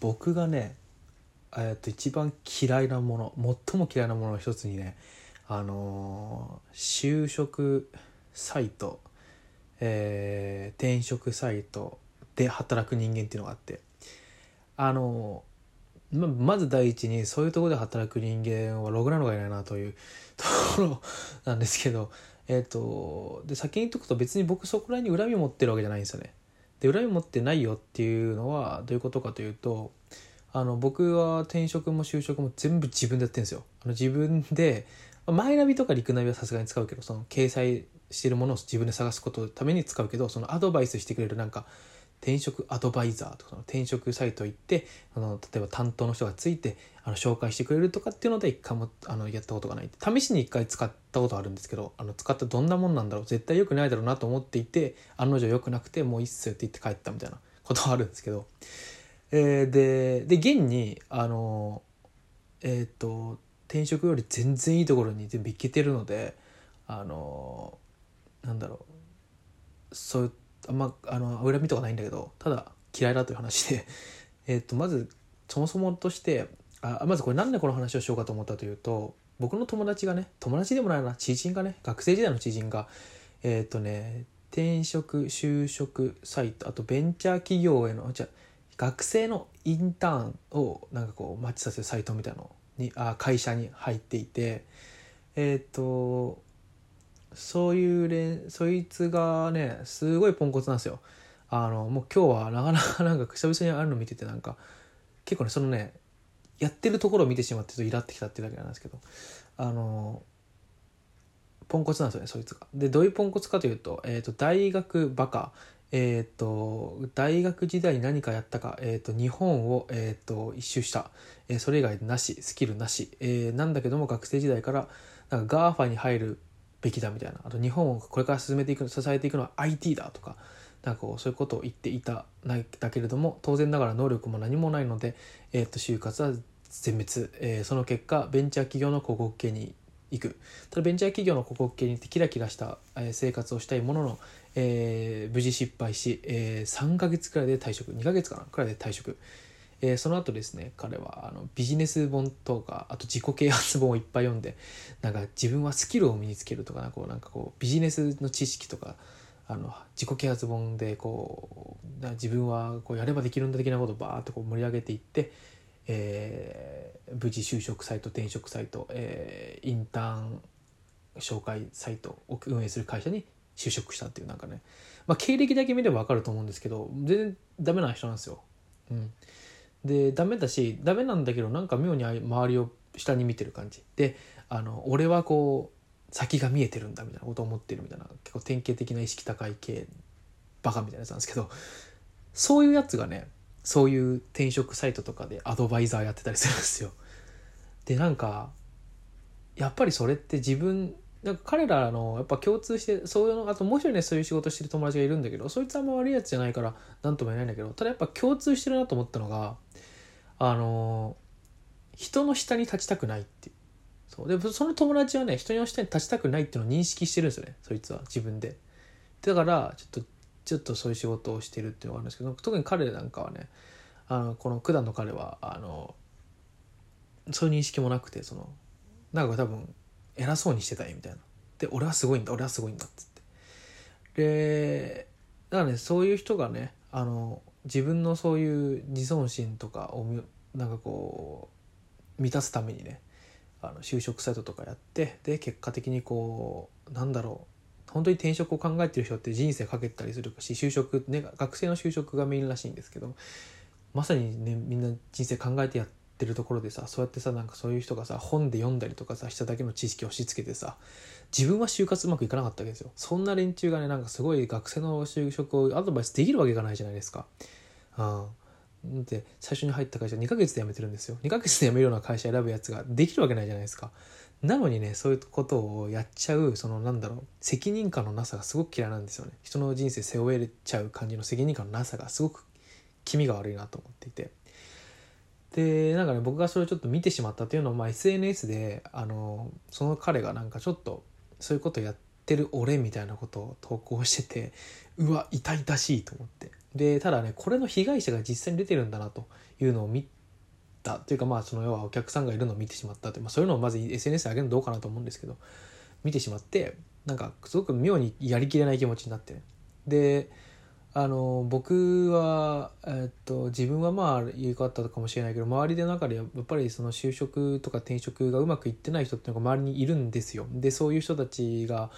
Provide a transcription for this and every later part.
僕がね一番嫌いなもの、最も嫌いなものの一つにね、就職サイト、転職サイトで働く人間っていうのがあって、まず第一にそういうところで働く人間はログなのがいないなというところなんですけど、で先に言っとくと別に僕そこらに恨みを持ってるわけじゃないんですよね。で恨み持ってないよっていうのはどういうことかというと、僕は転職も就職も全部自分でやってるんですよ。自分でマイナビとかリクナビはさすがに使うけど、その掲載してるものを自分で探すことのために使うけど、そのアドバイスしてくれるなんか転職アドバイザーとか、その転職サイト行って例えば担当の人がついて紹介してくれるとかっていうので一回もやったことがない。試しに一回使ったことあるんですけど、使ったどんなもんなんだろう、絶対良くないだろうなと思っていて、案の定良くなくてもういいっすよって言って帰ったみたいなことはあるんですけど、で現に転職より全然いいところに全部行けてるので、なんだろう、そういう恨みとかないんだけど、ただ嫌いだという話でまずそもそもとして、まずこれなんでこの話をしようかと思ったというと、僕の友達がね、友達でもないな、知人がね、学生時代の知人が転職就職サイト、あとベンチャー企業への学生のインターンをなんかこうマッチさせるサイトみたいなのに会社に入っていて、そいつがねすごいポンコツなんですよ。もう今日はなかなかなんか久々にあるの見てて、なんか結構ね、そのねやってるところを見てしまってちょっとイラってきたってだけなんですけど、ポンコツなんですよねそいつが。でどういうポンコツかというと、大学バカ、大学時代に何かやったか、日本を、一周した、それ以外なし、スキルなし、なんだけども学生時代からなんか GAFA に入るべきだみたいな、あと日本をこれから支えていくのは IT だとか、なんかこうそういうことを言っていただけれども、当然ながら能力も何もないので、就活は全滅、その結果ベンチャー企業の広告系に行く。ただベンチャー企業の広告系に行ってキラキラした生活をしたいものの、無事失敗し、3ヶ月くらいで退職、2ヶ月かなくらいで退職、その後ですね、彼はビジネス本とか、あと自己啓発本をいっぱい読んで、なんか自分はスキルを身につけるとか、なんかこうビジネスの知識とか自己啓発本でこう自分はこうやればできるんだ的なことをバーッとこう盛り上げていって、無事就職サイト、転職サイト、インターン紹介サイトを運営する会社に就職したっていう、なんかね、経歴だけ見れば分かると思うんですけど、全然ダメな人なんですよ。うんでダメなんだけど、なんか妙に周りを下に見てる感じで、俺はこう先が見えてるんだみたいなことを思ってるみたいな、結構典型的な意識高い系バカみたいなやつなんですけど、そういうやつがね、そういう転職サイトとかでアドバイザーやってたりするんですよ。でなんかやっぱりそれってなんか彼らやっぱ共通して、あともう一人ね、そういう仕事してる友達がいるんだけど、そいつはあんま悪いやつじゃないから何とも言えないんだけど、ただやっぱ共通してるなと思ったのが、人の下に立ちたくないっていう。でその友達はね、人の下に立ちたくないっていうのを認識してるんですよね、そいつは自分で。だからちょっとそういう仕事をしてるっていうのがあるんですけど、特に彼なんかはね、この九段の彼はそういう認識もなくて、なんか多分偉そうにしてたいみたいな。で俺はすごいんだっつって。でだからね、そういう人がね、自分のそういう自尊心とかをなんかこう満たすためにね、就職サイトとかやって、で結果的にこう本当に転職を考えてる人って人生かけたりするし、就職ね、学生の就職がメインらしいんですけど、まさにね、みんな人生考えてやってるところでさ、そうやってさ、なんかそういう人がさ、本で読んだりとかさしただけの知識を押し付けてさ、自分は就活うまくいかなかったわけですよ。そんな連中がね、なんかすごい学生の就職をアドバイスできるわけがないじゃないですか。で最初に入った会社2ヶ月で辞めてるんですよ。2ヶ月で辞めるような会社選ぶやつができるわけないじゃないですか。なのにね、そういうことをやっちゃう、責任感のなさがすごく嫌いなんですよね。人の人生背負えちゃう感じの責任感のなさがすごく気味が悪いなと思っていて、でなんかね、僕がそれをちょっと見てしまったというのを、SNS でその彼がなんかちょっとそういうことやってる俺みたいなことを投稿してて、うわ痛々しいと思って、で、ただね、これの被害者が実際に出てるんだなというのを見たというか、まあその要はお客さんがいるのを見てしまったという、まあ、そういうのをまず SNS に上げるのどうかなと思うんですけど、見てしまってなんかすごく妙にやりきれない気持ちになって、ね、で僕は、自分はまあ良かったかもしれないけど、周りの中でやっぱりその就職とか転職がうまくいってない人っていうのが周りにいるんですよ。でそういう人たちが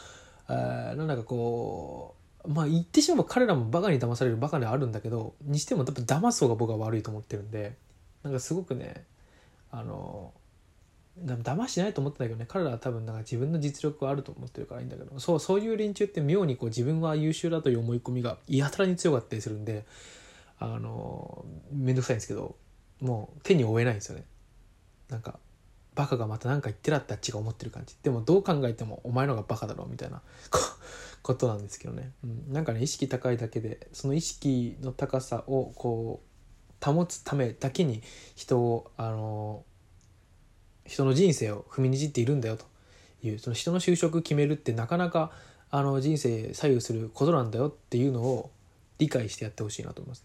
なんだかこう、まあ言ってしまえば彼らもバカに騙されるバカではあるんだけど、にしても多分騙す方が僕は悪いと思ってるんで、なんかすごくね騙してないと思ってないけどね、彼らは多分なんか自分の実力はあると思ってるからいいんだけど、そういう連中って妙にこう自分は優秀だという思い込みがやたらに強かったりするんで、めんどくさいんですけど、もう手に負えないんですよね。なんかバカがまた何か言ってらってあっちが思ってる感じ、でもどう考えてもお前のがバカだろみたいなことなんですけどね、うん、なんかね意識高いだけで、その意識の高さをこう保つためだけに人を人の人生を踏みにじっているんだよという、その人の就職決めるってなかなか人生左右することなんだよっていうのを理解してやってほしいなと思います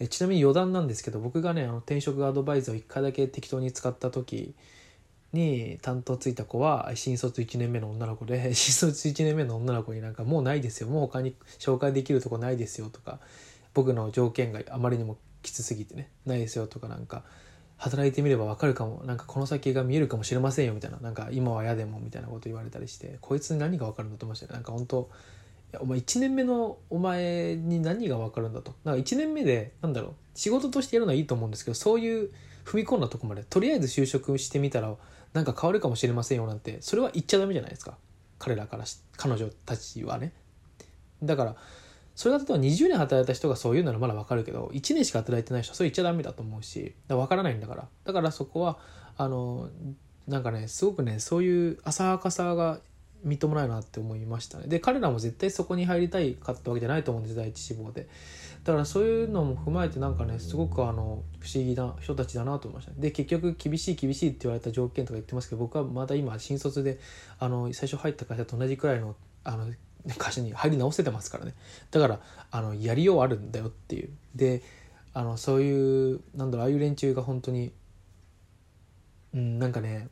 ね。ちなみに余談なんですけど、僕がね転職アドバイザーを1回だけ適当に使った時に担当ついた子は新卒1年目の女の子で、新卒1年目の女の子になんかもうないですよ、もう他に紹介できるとこないですよとか、僕の条件があまりにもきつすぎてねないですよとか、なんか働いてみれば分かるかも、なんかこの先が見えるかもしれませんよみたいな、なんか今は嫌でもみたいなこと言われたりして、こいつに何が分かるんだと思いましたね。なんか本当お前1年目のお前に何が分かるんだと、なんか1年目でなんだろう、仕事としてやるのはいいと思うんですけど、そういう踏み込んだとこまでとりあえず就職してみたらなんか変わるかもしれませんよなんて、それは言っちゃダメじゃないですか、彼らから彼女たちはね。だからそれが例えば20年働いた人がそういうならまだ分かるけど、1年しか働いてない人はそれ言っちゃダメだと思うし、分からないんだから。だからそこはなんかねすごくねそういう浅はかさがみっともないなって思いましたね。で彼らも絶対そこに入りたいかったわけじゃないと思うんです、第一志望で。だからそういうのも踏まえてなんかねすごく不思議な人たちだなと思いましたね。で結局厳しいって言われた条件とか言ってますけど、僕はまた今新卒で最初入った会社と同じくらいの会社に入り直せてますからね。だからやりようあるんだよっていう。でそういうああいう連中が本当に、なんかね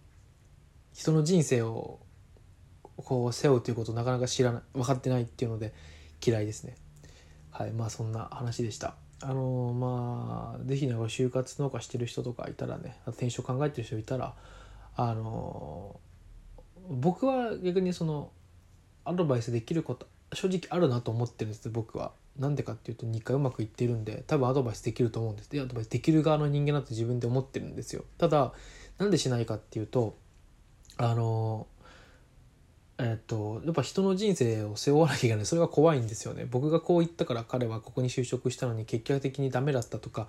人の人生をこう背負うということをなかなか知らない、分かってないっていうので嫌いですね。はい、まあそんな話でした。まあぜひね就活農家してる人とかいたらね、転職考えてる人いたら僕は逆にそのアドバイスできること正直あるなと思ってるんです。僕はなんでかっていうと2回うまくいってるんで、多分アドバイスできると思うんです。でアドバイスできる側の人間だと自分で思ってるんですよ。ただなんでしないかっていうとやっぱ人の人生を背負わなきゃいけない、それが怖いんですよね。僕がこう言ったから彼はここに就職したのに結果的にダメだったとか、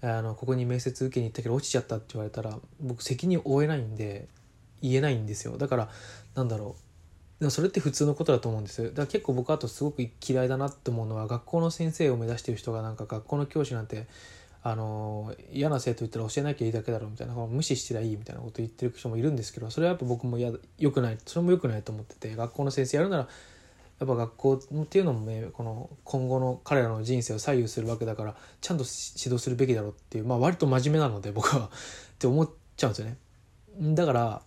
ここに面接受けに行ったけど落ちちゃったって言われたら僕責任負えないんで言えないんですよ。だからそれって普通のことだと思うんです。だから結構僕はすごく嫌いだなって思うのは、学校の先生を目指してる人がなんか学校の教師なんて嫌な生徒言ったら教えなきゃいいだけだろみたいな、無視してりゃいいみたいなこと言ってる人もいるんですけど、それはやっぱ僕も良くない、それも良くないと思ってて、学校の先生やるならやっぱ学校っていうのもねこの今後の彼らの人生を左右するわけだからちゃんと指導するべきだろうっていう、まあ割と真面目なので僕はって思っちゃうんですよね。だから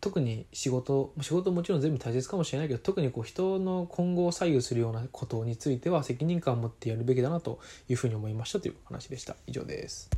特に仕事もちろん全部大切かもしれないけど、特にこう人の今後を左右するようなことについては責任感を持ってやるべきだなというふうに思いましたという話でした。以上です。